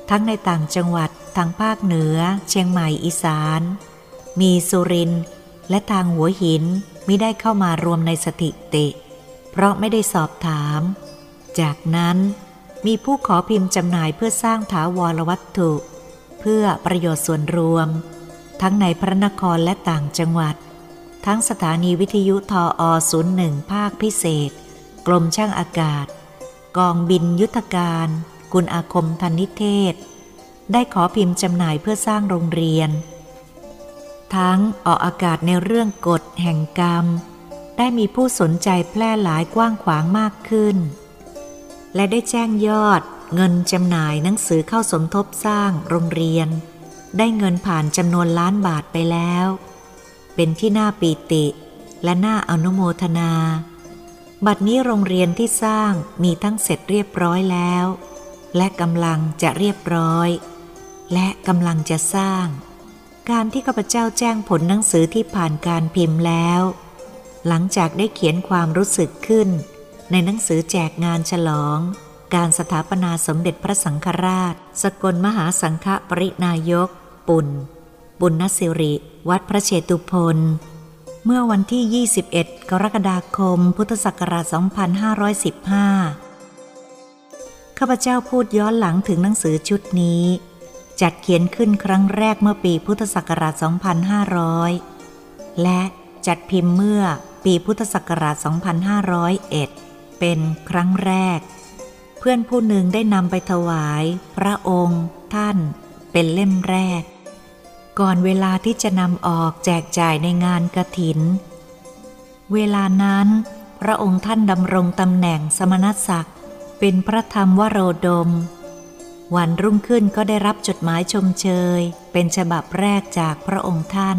ทั้งในต่างจังหวัดทางภาคเหนือเชียงใหม่อีสานมีสุรินทร์และทางหัวหินมิได้เข้ามารวมในสถิติเพราะไม่ได้สอบถามจากนั้นมีผู้ขอพิมพ์จำหน่ายเพื่อสร้างถาวรวัตถุเพื่อประโยชน์ส่วนรวมทั้งในพระนครและต่างจังหวัดทั้งสถานีวิทยุทอ.ศูนย์หนึ่ง ภาคพิเศษกรมช่างอากาศกองบินยุทธการกุลอาคมทันนิเทศได้ขอพิมพ์จำหน่ายเพื่อสร้างโรงเรียนทั้งออกอากาศในเรื่องกฎแห่งกรรมได้มีผู้สนใจแพร่หลายกว้างขวางมากขึ้นและได้แจ้งยอดเงินจำหน่ายหนังสือเข้าสมทบสร้างโรงเรียนได้เงินผ่านจำนวนล้านบาทไปแล้วเป็นที่น่าปีติและน่าอนุโมทนาบัดนี้โรงเรียนที่สร้างมีทั้งเสร็จเรียบร้อยแล้วและกำลังจะเรียบร้อยและกำลังจะสร้างการที่ข้าพเจ้าแจ้งผลหนังสือที่ผ่านการพิมพ์แล้วหลังจากได้เขียนความรู้สึกขึ้นในหนังสือแจกงานฉลองการสถาปนาสมเด็จพระสังฆราชสกลมหาสังฆปรินายกปุ่นบุญนสิริวัดพระเชตุพนเมื่อวันที่ ยี่สิบเอ็ด กรกฎาคม พุทธศักราช สองพันห้าร้อยสิบห้า ข้าพเจ้าพูดย้อนหลังถึงหนังสือชุดนี้จัดเขียนขึ้นครั้งแรกเมื่อปีพุทธศักราช สองพันห้าร้อย และจัดพิมพ์เมื่อปีพุทธศักราช สองพันห้าร้อยเอ็ด เป็นครั้งแรกเพื่อนผู้หนึ่งได้นำไปถวายพระองค์ท่านเป็นเล่มแรกก่อนเวลาที่จะนำออกแจกจ่ายในงานกฐินเวลานั้นพระองค์ท่านดำรงตำแหน่งสมณศักดิ์เป็นพระธรรมวโรดมวันรุ่งขึ้นก็ได้รับจดหมายชมเชยเป็นฉบับแรกจากพระองค์ท่าน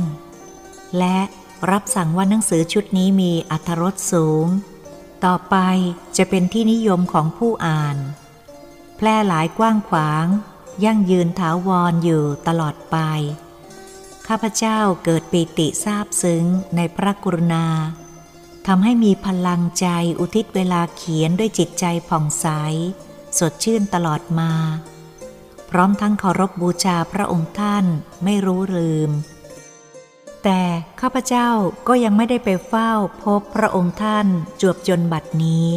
และรับสั่งว่าหนังสือชุดนี้มีอรรถรสสูงต่อไปจะเป็นที่นิยมของผู้อ่านแพร่หลายกว้างขวาง ยั่งยืนถาวร อ, อยู่ตลอดไปข้าพเจ้าเกิดปีติซาบซึ้งในพระกรุณาทำให้มีพลังใจอุทิศเวลาเขียนด้วยจิตใจผ่องใสสดชื่นตลอดมาพร้อมทั้งเคารพ บ, บูชาพระองค์ท่านไม่รู้ลืมแต่ข้าพเจ้าก็ยังไม่ได้ไปเฝ้าพบพระองค์ท่านจวบจนบัดนี้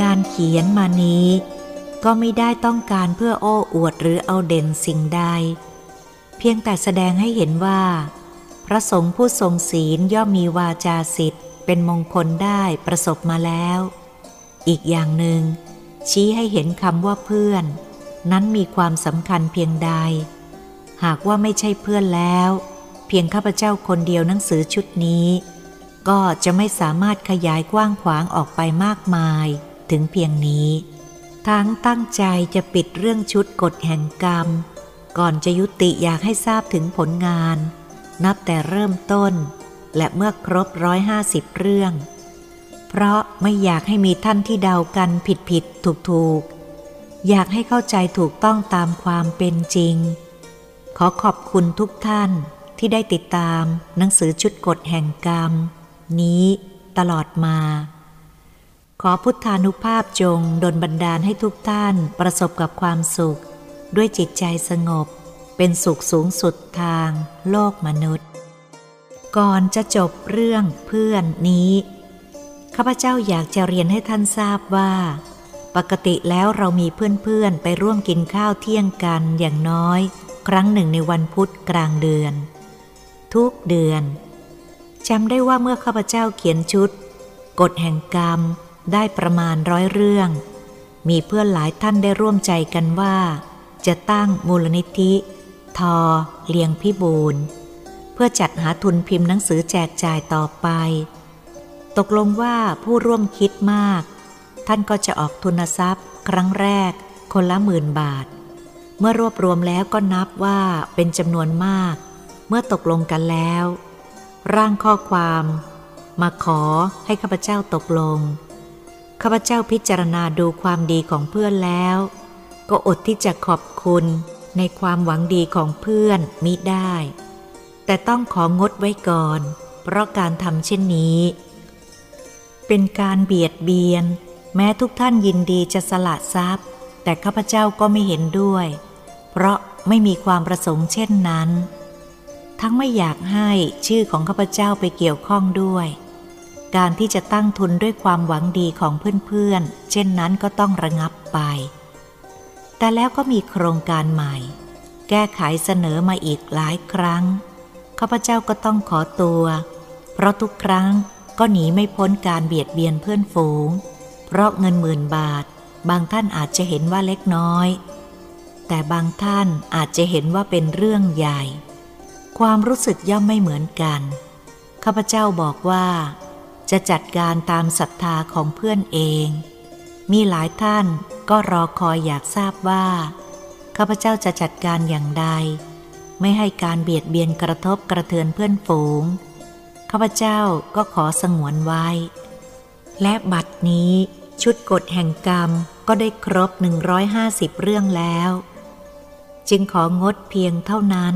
การเขียนมานี้ก็ไม่ได้ต้องการเพื่อโอ้อวดหรือเอาเด่นสิ่งใดเพียงแต่แสดงให้เห็นว่าพระสงฆ์ผู้ทรงศีลย่อมมีวาจาสิทธิ์เป็นมงคลได้ประสบมาแล้วอีกอย่างหนึ่งชี้ให้เห็นคำว่าเพื่อนนั้นมีความสำคัญเพียงใดหากว่าไม่ใช่เพื่อนแล้วเพียงข้าพเจ้าคนเดียวหนังสือชุดนี้ก็จะไม่สามารถขยายกว้างขวางออกไปมากมายถึงเพียงนี้ทั้งตั้งใจจะปิดเรื่องชุดกฎแห่งกรรมก่อนจะยุติอยากให้ทราบถึงผลงานนับแต่เริ่มต้นและเมื่อครบร้อยห้าสิบเรื่องเพราะไม่อยากให้มีท่านที่เดากันผิดผิดถูกถูกอยากให้เข้าใจถูกต้องตามความเป็นจริงขอขอบคุณทุกท่านที่ได้ติดตามหนังสือชุดกฎแห่งกรรมนี้ตลอดมาขอพุทธานุภาพจงดลบันดาลให้ทุกท่านประสบกับความสุขด้วยจิตใจสงบเป็นสุขสูงสุดทางโลกมนุษย์ก่อนจะจบเรื่องเพื่อนนี้ข้าพเจ้าอยากจะเรียนให้ท่านทราบว่าปกติแล้วเรามีเพื่อนๆไปร่วมกินข้าวเที่ยงกันอย่างน้อยครั้งหนึ่งในวันพุธกลางเดือนทุกเดือนจำได้ว่าเมื่อข้าพเจ้าเขียนชุดกฎแห่งกรรมได้ประมาณร้อยเรื่องมีเพื่อนหลายท่านได้ร่วมใจกันว่าจะตั้งมูลนิธิทอเลียงพิบูลเพื่อจัดหาทุนพิมพ์หนังสือแจกจ่ายต่อไปตกลงว่าผู้ร่วมคิดมากท่านก็จะออกทุนทรัพย์ครั้งแรกคนละหมื่นบาทเมื่อรวบรวมแล้วก็นับว่าเป็นจำนวนมากเมื่อตกลงกันแล้วร่างข้อความมาขอให้ข้าพเจ้าตกลงข้าพเจ้าพิจารณาดูความดีของเพื่อนแล้วก็อดที่จะขอบคุณในความหวังดีของเพื่อนมิได้แต่ต้องของดไว้ก่อนเพราะการทำเช่นนี้เป็นการเบียดเบียนแม้ทุกท่านยินดีจะสละทรัพย์แต่ข้าพเจ้าก็ไม่เห็นด้วยเพราะไม่มีความประสงค์เช่นนั้นทั้งไม่อยากให้ชื่อของข้าพเจ้าไปเกี่ยวข้องด้วยการที่จะตั้งทุนด้วยความหวังดีของเพื่อนๆเช่นนั้นก็ต้องระงับไปแต่แล้วก็มีโครงการใหม่แก้ไขเสนอมาอีกหลายครั้งข้าพเจ้าก็ต้องขอตัวเพราะทุกครั้งก็หนีไม่พ้นการเบียดเบียนเพื่อนฝูงเพราะเงินหมื่นบาทบางท่านอาจจะเห็นว่าเล็กน้อยแต่บางท่านอาจจะเห็นว่าเป็นเรื่องใหญ่ความรู้สึกย่อมไม่เหมือนกันข้าพเจ้าบอกว่าจะจัดการตามศรัทธาของเพื่อนเองมีหลายท่านก็รอคอยอยากทราบว่าข้าพเจ้าจะจัดการอย่างใดไม่ให้การเบียดเบียนกระทบกระเทือนเพื่อนฝูงข้าพเจ้าก็ขอสงวนไว้และบัดนี้ชุดกฎแห่งกรรมก็ได้ครบหนึ่งร้อยห้าสิบเรื่องแล้วจึงของดเพียงเท่านั้น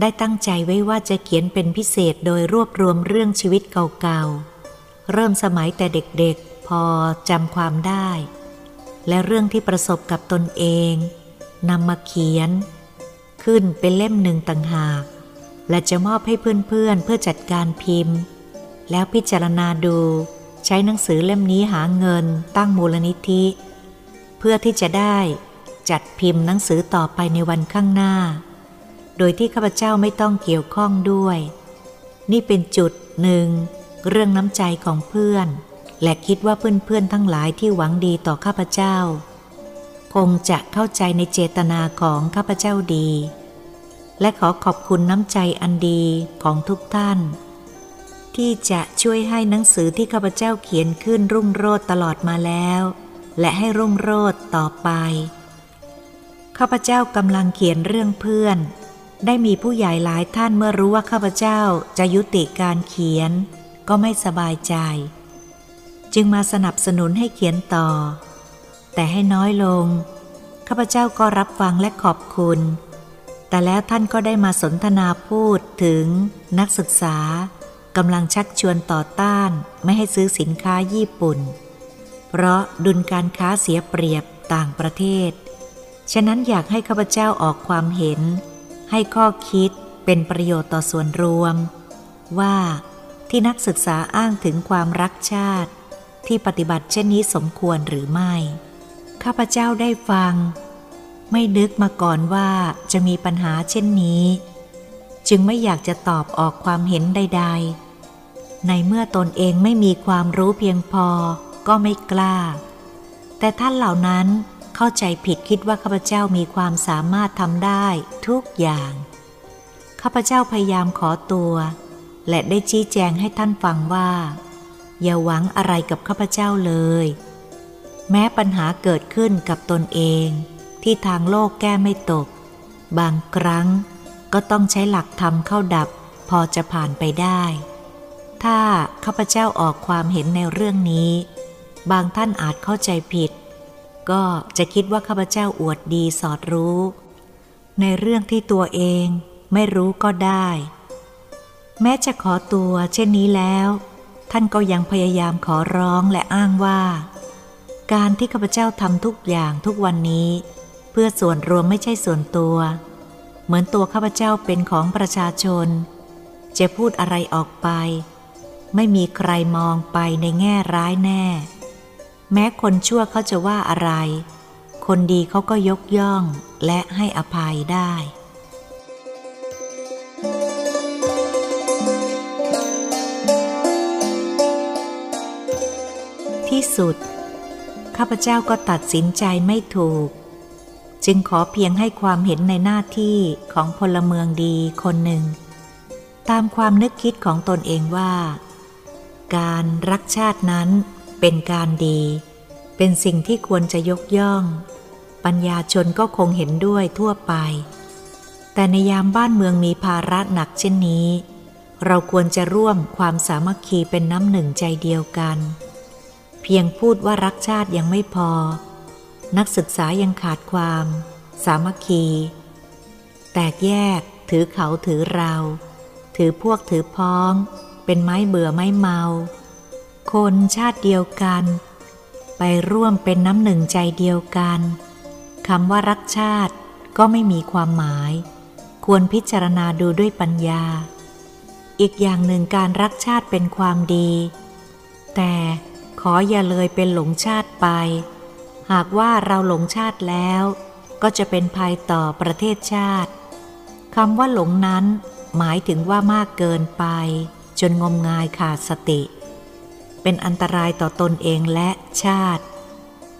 ได้ตั้งใจไว้ว่าจะเขียนเป็นพิเศษโดยรวบรวมเรื่องชีวิตเก่าๆเริ่มสมัยแต่เด็กๆพอจำความได้และเรื่องที่ประสบกับตนเองนำมาเขียนขึ้นเป็นเล่มหนึ่งต่างหากและจะมอบให้เพื่อนๆ เพื่อจัดการพิมพ์แล้วพิจารณาดูใช้หนังสือเล่มนี้หาเงินตั้งมูลนิธิเพื่อที่จะได้จัดพิมพ์หนังสือต่อไปในวันข้างหน้าโดยที่ข้าพเจ้าไม่ต้องเกี่ยวข้องด้วยนี่เป็นจุดหนึ่งเรื่องน้ำใจของเพื่อนและคิดว่าเพื่อนๆทั้งหลายที่หวังดีต่อข้าพเจ้าคงจะเข้าใจในเจตนาของข้าพเจ้าดีและขอขอบคุณน้ำใจอันดีของทุกท่านที่จะช่วยให้หนังสือที่ข้าพเจ้าเขียนขึ้นรุ่งโรจน์ตลอดมาแล้วและให้รุ่งโรจน์ต่อไปข้าพเจ้ากำลังเขียนเรื่องเพื่อนได้มีผู้ใหญ่หลายท่านเมื่อรู้ว่าข้าพเจ้าจะยุติการเขียน ก็ไม่สบายใจจึงมาสนับสนุนให้เขียนต่อแต่ให้น้อยลงข้าพเจ้าก็รับฟังและขอบคุณแต่แล้วท่านก็ได้มาสนทนาพูดถึงนักศึกษากำลังชักชวนต่อต้านไม่ให้ซื้อสินค้าญี่ปุ่นเพราะดุลการค้าเสียเปรียบต่างประเทศฉะนั้นอยากให้ข้าพเจ้าออกความเห็นให้ข้อคิดเป็นประโยชน์ต่อส่วนรวมว่าที่นักศึกษาอ้างถึงความรักชาติที่ปฏิบัติเช่นนี้สมควรหรือไม่ข้าพเจ้าได้ฟังไม่นึกมาก่อนว่าจะมีปัญหาเช่นนี้จึงไม่อยากจะตอบออกความเห็นใดๆในเมื่อตนเองไม่มีความรู้เพียงพอก็ไม่กล้าแต่ท่านเหล่านั้นเข้าใจผิดคิดว่าข้าพเจ้ามีความสามารถทำได้ทุกอย่างข้าพเจ้าพยายามขอตัวและได้ชี้แจงให้ท่านฟังว่าอย่าหวังอะไรกับข้าพเจ้าเลยแม้ปัญหาเกิดขึ้นกับตนเองที่ทางโลกแก้ไม่ตกบางครั้งก็ต้องใช้หลักธรรมเข้าดับพอจะผ่านไปได้ถ้าข้าพเจ้าออกความเห็นในเรื่องนี้บางท่านอาจเข้าใจผิดก็จะคิดว่าข้าพเจ้าอวดดีสอดรู้ในเรื่องที่ตัวเองไม่รู้ก็ได้แม้จะขอตัวเช่นนี้แล้วท่านก็ยังพยายามขอร้องและอ้างว่าการที่ข้าพเจ้าทำทุกอย่างทุกวันนี้เพื่อส่วนรวมไม่ใช่ส่วนตัวเหมือนตัวข้าพเจ้าเป็นของประชาชนจะพูดอะไรออกไปไม่มีใครมองไปในแง่ร้ายแน่แม้คนชั่วเขาจะว่าอะไรคนดีเขาก็ยกย่องและให้อภัยได้ที่สุดข้าพเจ้าก็ตัดสินใจไม่ถูกจึงขอเพียงให้ความเห็นในหน้าที่ของพลเมืองดีคนหนึ่งตามความนึกคิดของตนเองว่าการรักชาตินั้นเป็นการดีเป็นสิ่งที่ควรจะยกย่องปัญญาชนก็คงเห็นด้วยทั่วไปแต่ในยามบ้านเมืองมีภาระหนักเช่นนี้เราควรจะร่วมความสามัคคีเป็นน้ำหนึ่งใจเดียวกันเพียงพูดว่ารักชาติยังไม่พอนักศึกษายังขาดความสามัคคีแตกแยกถือเขาถือเราถือพวกถือพ้องเป็นไม้เบื่อไม้เมาคนชาติเดียวกันไปร่วมเป็นน้ำหนึ่งใจเดียวกันคำว่ารักชาติก็ไม่มีความหมายควรพิจารณาดูด้วยปัญญาอีกอย่างหนึ่งการรักชาติเป็นความดีแต่ขออย่าเลยเป็นหลงชาติไปหากว่าเราหลงชาติแล้วก็จะเป็นภัยต่อประเทศชาติคำว่าหลงนั้นหมายถึงว่ามากเกินไปจนงมงายขาดสติเป็นอันตรายต่อตนเองและชาติ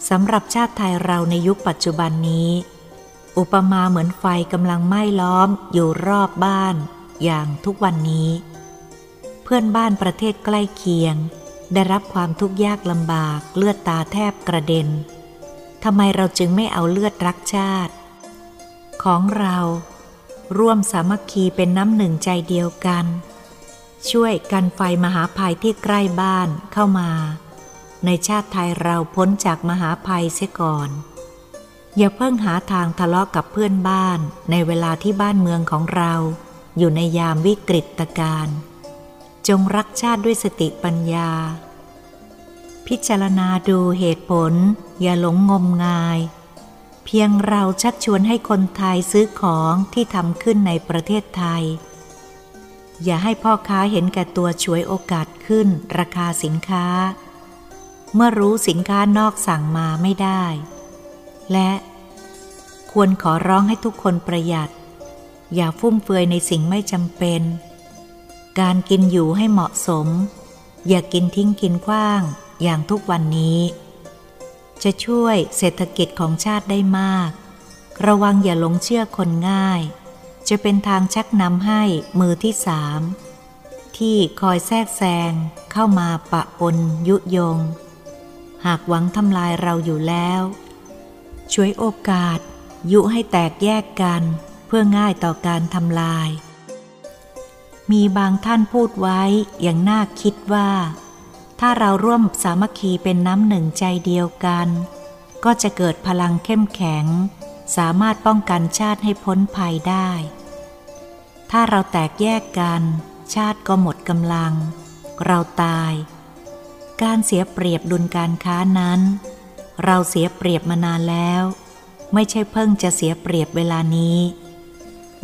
สำหรับชาติไทยเราในยุคปัจจุบันนี้อุปมาเหมือนไฟกำลังไหม้ล้อมอยู่รอบบ้านอย่างทุกวันนี้เพื่อนบ้านประเทศใกล้เคียงได้รับความทุกข์ยากลำบากเลือดตาแทบกระเด็นทำไมเราจึงไม่เอาเลือดรักชาติของเราร่วมสามัคคีเป็นน้ำหนึ่งใจเดียวกันช่วยกันไฟมหาภัยที่ใกล้บ้านเข้ามาในชาติไทยเราพ้นจากมหาภัยเสียก่อนอย่าเพิ่งหาทางทะเลาะกับเพื่อนบ้านในเวลาที่บ้านเมืองของเราอยู่ในยามวิกฤตการณ์จงรักชาติด้วยสติปัญญาพิจารณาดูเหตุผลอย่าหลงงมงายเพียงเราชักชวนให้คนไทยซื้อของที่ทำขึ้นในประเทศไทยอย่าให้พ่อค้าเห็นแก่ตัวฉวยโอกาสขึ้นราคาสินค้าเมื่อรู้สินค้านอกสั่งมาไม่ได้และควรขอร้องให้ทุกคนประหยัดอย่าฟุ่มเฟือยในสิ่งไม่จำเป็นการกินอยู่ให้เหมาะสมอย่ากินทิ้งกินขว้างอย่างทุกวันนี้จะช่วยเศรษฐกิจของชาติได้มากระวังอย่าหลงเชื่อคนง่ายจะเป็นทางชักนำให้มือที่สามที่คอยแทรกแซงเข้ามาปะปนยุยงหากหวังทำลายเราอยู่แล้วช่วยโอกาสยุให้แตกแยกกันเพื่อง่ายต่อการทำลาย มีบางท่านพูดไว้อย่างน่าคิดว่าถ้าเราร่วมสามัคคีเป็นน้ำหนึ่งใจเดียวกันก็จะเกิดพลังเข้มแข็งสามารถป้องกันชาติให้พ้นภัยได้ถ้าเราแตกแยกกันชาติก็หมดกำลังเราตายการเสียเปรียบดุลการค้านั้นเราเสียเปรียบมานานแล้วไม่ใช่เพิ่งจะเสียเปรียบเวลานี้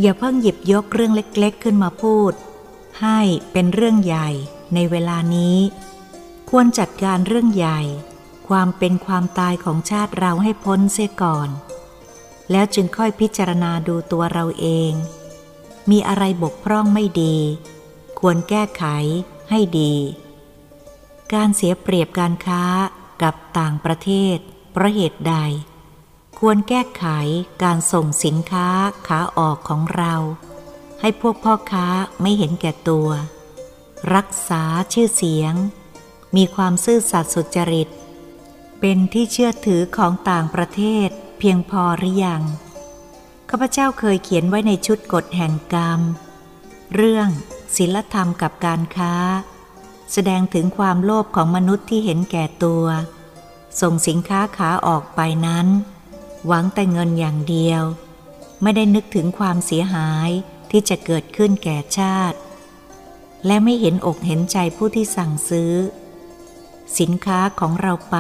อย่าเพิ่งหยิบยกเรื่องเล็กๆขึ้นมาพูดให้เป็นเรื่องใหญ่ในเวลานี้ควรจัดการเรื่องใหญ่ความเป็นความตายของชาติเราให้พ้นเสียก่อนแล้วจึงค่อยพิจารณาดูตัวเราเองมีอะไรบกพร่องไม่ดีควรแก้ไขให้ดีการเสียเปรียบการค้ากับต่างประเทศเพราะเหตุใดควรแก้ไขการส่งสินค้าขาออกของเราให้พวกพ่อค้าไม่เห็นแก่ตัวรักษาชื่อเสียงมีความซื่อสัตย์สุจริตเป็นที่เชื่อถือของต่างประเทศเพียงพอหรือยังข้าพเจ้าเคยเขียนไว้ในชุดกฎแห่งกรรมเรื่องศีลธรรมกับการค้าแสดงถึงความโลภของมนุษย์ที่เห็นแก่ตัวส่งสินค้าขาออกไปนั้นหวังแต่เงินอย่างเดียวไม่ได้นึกถึงความเสียหายที่จะเกิดขึ้นแก่ชาติและไม่เห็นอกเห็นใจผู้ที่สั่งซื้อสินค้าของเราไป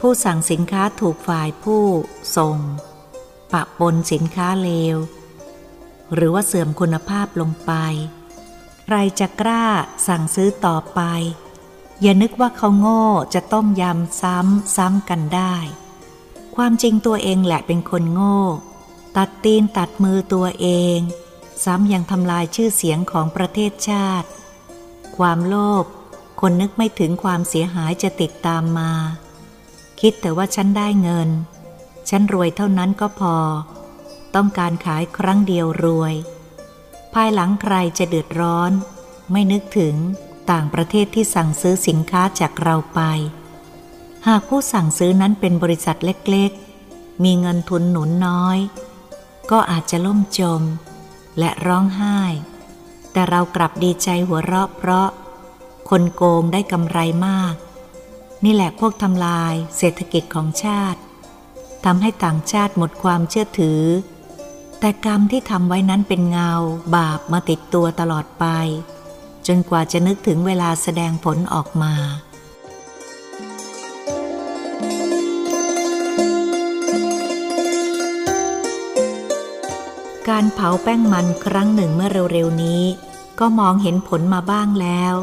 ผู้สั่งสินค้าถูกฝ่ายผู้ส่งปะปนสินค้าเลวหรือว่าเสื่อมคุณภาพลงไปใครจะกล้าสั่งซื้อต่อไปอย่านึกว่าเขาโง่จะต้มยำซ้ำซ้ำกันได้ความจริงตัวเองแหละเป็นคนโง่ตัดตีนตัดมือตัวเองซ้ำยังทำลายชื่อเสียงของประเทศชาติความโลภคนนึกไม่ถึงความเสียหายจะติดตามมาคิดแต่ว่าฉันได้เงินฉันรวยเท่านั้นก็พอต้องการขายครั้งเดียวรวยภายหลังใครจะเดือดร้อนไม่นึกถึงต่างประเทศที่สั่งซื้อสินค้าจากเราไปหากผู้สั่งซื้อนั้นเป็นบริษัทเล็กๆมีเงินทุนหนุนน้อยก็อาจจะล่มจมและร้องไห้แต่เรากลับดีใจหัวเราะเพราะคนโกงได้กำไรมากนี่แหละพวกทำลายเศรษฐกิจของชาติทำให้ต่างชาติหมดความเชื่อถือแต่กรรมที่ทำไว้นั้นเป็นเงาบาปมาติดตัวตลอดไปจนกว่าจะนึกถึงเวลาแสดงผลออกมาการเผาแป้งมันครั้งหนึ่งเมื่อเร็วๆนี้ก็มองเห็นผลมาบ้างแล้ว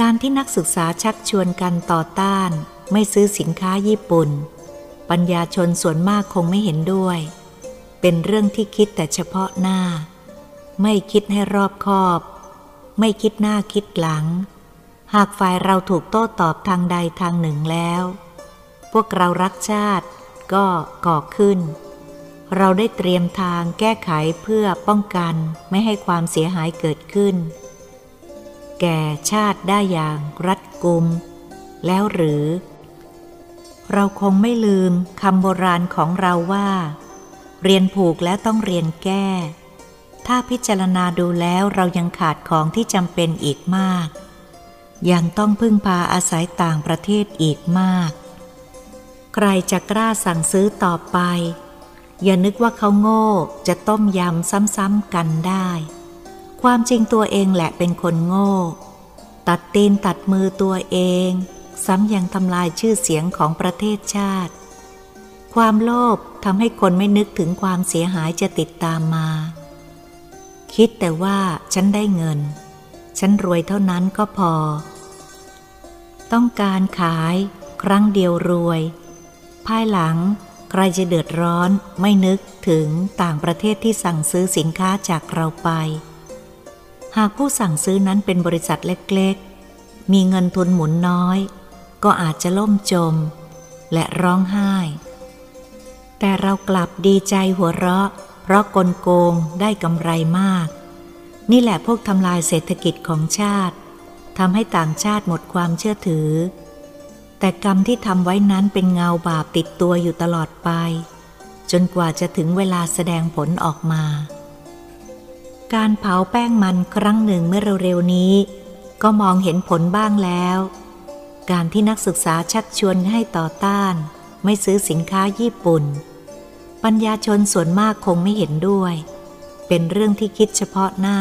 การที่นักศึกษาชักชวนกันต่อต้านไม่ซื้อสินค้าญี่ปุ่นปัญญาชนส่วนมากคงไม่เห็นด้วยเป็นเรื่องที่คิดแต่เฉพาะหน้าไม่คิดให้รอบคอบไม่คิดหน้าคิดหลังหากฝ่ายเราถูกโต้ตอบทางใดทางหนึ่งแล้วพวกเรารักชาติก็ก่อขึ้นเราได้เตรียมทางแก้ไขเพื่อป้องกันไม่ให้ความเสียหายเกิดขึ้นแก่ชาติได้อย่างรัดกุมแล้วหรือเราคงไม่ลืมคำโบราณของเราว่าเรียนผูกแล้วต้องเรียนแก้ถ้าพิจารณาดูแล้วเรายังขาดของที่จำเป็นอีกมากยังต้องพึ่งพาอาศัยต่างประเทศอีกมากใครจะกล้าสั่งซื้อต่อไปอย่านึกว่าเขาโง่จะต้มยำซ้ำๆกันได้ความจริงตัวเองแหละเป็นคนโง่ตัดตีนตัดมือตัวเองซ้ำยังทำลายชื่อเสียงของประเทศชาติความโลภทำให้คนไม่นึกถึงความเสียหายจะติดตามมาคิดแต่ว่าฉันได้เงินฉันรวยเท่านั้นก็พอต้องการขายครั้งเดียวรวยภายหลังใครจะเดือดร้อนไม่นึกถึงต่างประเทศที่สั่งซื้อสินค้าจากเราไปหากผู้สั่งซื้อนั้นเป็นบริษัทเล็กๆมีเงินทุนหมุนน้อยก็อาจจะล่มจมและร้องไห้แต่เรากลับดีใจหัวเราะเพราะกลโกงได้กำไรมากนี่แหละพวกทำลายเศรษฐกิจของชาติทำให้ต่างชาติหมดความเชื่อถือแต่กรรมที่ทำไว้นั้นเป็นเงาบาปติดตัวอยู่ตลอดไปจนกว่าจะถึงเวลาแสดงผลออกมา การเผาแป้งมันครั้งหนึ่งเมื่อเร็วๆนี้ก็มองเห็นผลบ้างแล้วการที่นักศึกษาชักชวนให้ต่อต้านไม่ซื้อสินค้าญี่ปุ่นปัญญาชนส่วนมากคงไม่เห็นด้วยเป็นเรื่องที่คิดเฉพาะหน้า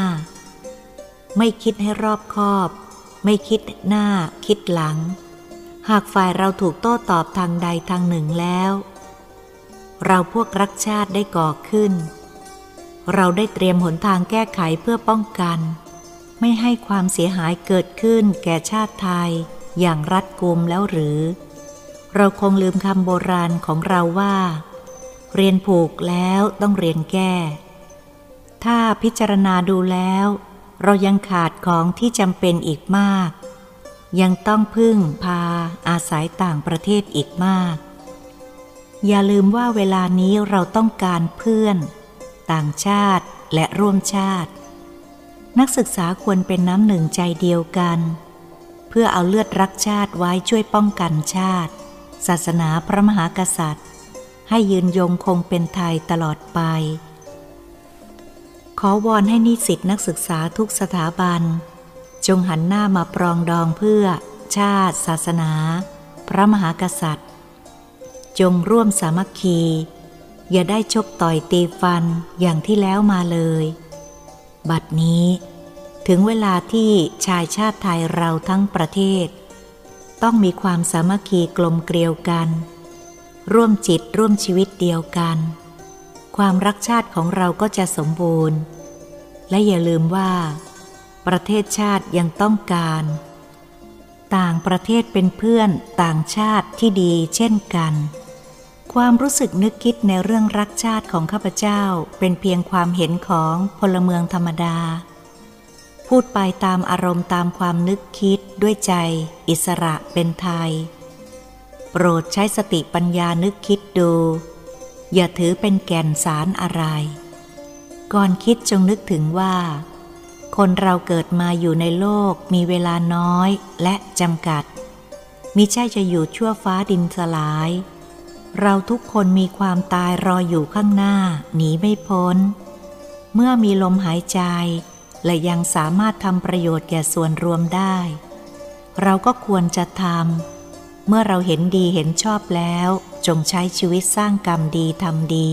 ไม่คิดให้รอบคอบไม่คิดหน้าคิดหลังหากฝ่ายเราถูกโต้ตอบทางใดทางหนึ่งแล้วเราพวกรักชาติได้ก่อขึ้นเราได้เตรียมหนทางแก้ไขเพื่อป้องกันไม่ให้ความเสียหายเกิดขึ้นแก่ชาติไทยอย่างรัดกุมแล้วหรือเราคงลืมคำโบราณของเราว่าเรียนผูกแล้วต้องเรียนแก้ถ้าพิจารณาดูแล้วเรายังขาดของที่จำเป็นอีกมากยังต้องพึ่งพาอาศัยต่างประเทศอีกมากอย่าลืมว่าเวลานี้เราต้องการเพื่อนต่างชาติและร่วมชาตินักศึกษาควรเป็นน้ำหนึ่งใจเดียวกันเพื่อเอาเลือดรักชาติไว้ช่วยป้องกันชาติศาสนาพระมหากษัตริย์ให้ยืนยงคงเป็นไทยตลอดไปขอวอนให้นิสิตนักศึกษาทุกสถาบันจงหันหน้ามาปรองดองเพื่อชาติศาสนาพระมหากษัตริย์จงร่วมสามัคคีอย่าได้ชกต่อยตีฟันอย่างที่แล้วมาเลยบัดนี้ถึงเวลาที่ชายชาติไทยเราทั้งประเทศต้องมีความสามัคคีกลมเกลียวกันร่วมจิตร่วมชีวิตเดียวกันความรักชาติของเราก็จะสมบูรณ์และอย่าลืมว่าประเทศชาติยังต้องการต่างประเทศเป็นเพื่อนต่างชาติที่ดีเช่นกันความรู้สึกนึกคิดในเรื่องรักชาติของข้าพเจ้าเป็นเพียงความเห็นของพลเมืองธรรมดาพูดไปตามอารมณ์ตามความนึกคิดด้วยใจอิสระเป็นไทยโปรดใช้สติปัญญานึกคิดดูอย่าถือเป็นแก่นสารอะไรก่อนคิดจงนึกถึงว่าคนเราเกิดมาอยู่ในโลกมีเวลาน้อยและจำกัดมิใช่จะอยู่ชั่วฟ้าดินสลายเราทุกคนมีความตายรออยู่ข้างหน้าหนีไม่พ้นเมื่อมีลมหายใจและยังสามารถทำประโยชน์แก่ส่วนรวมได้เราก็ควรจะทำเมื่อเราเห็นดีเห็นชอบแล้วจงใช้ชีวิตสร้างกรรมดีทำดี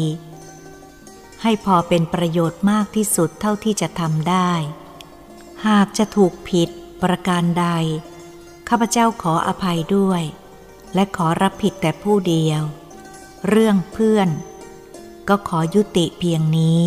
ให้พอเป็นประโยชน์มากที่สุดเท่าที่จะทำได้หากจะถูกผิดประการใดข้าพเจ้าขออภัยด้วยและขอรับผิดแต่ผู้เดียวเรื่องเพื่อนก็ขอยุติเพียงนี้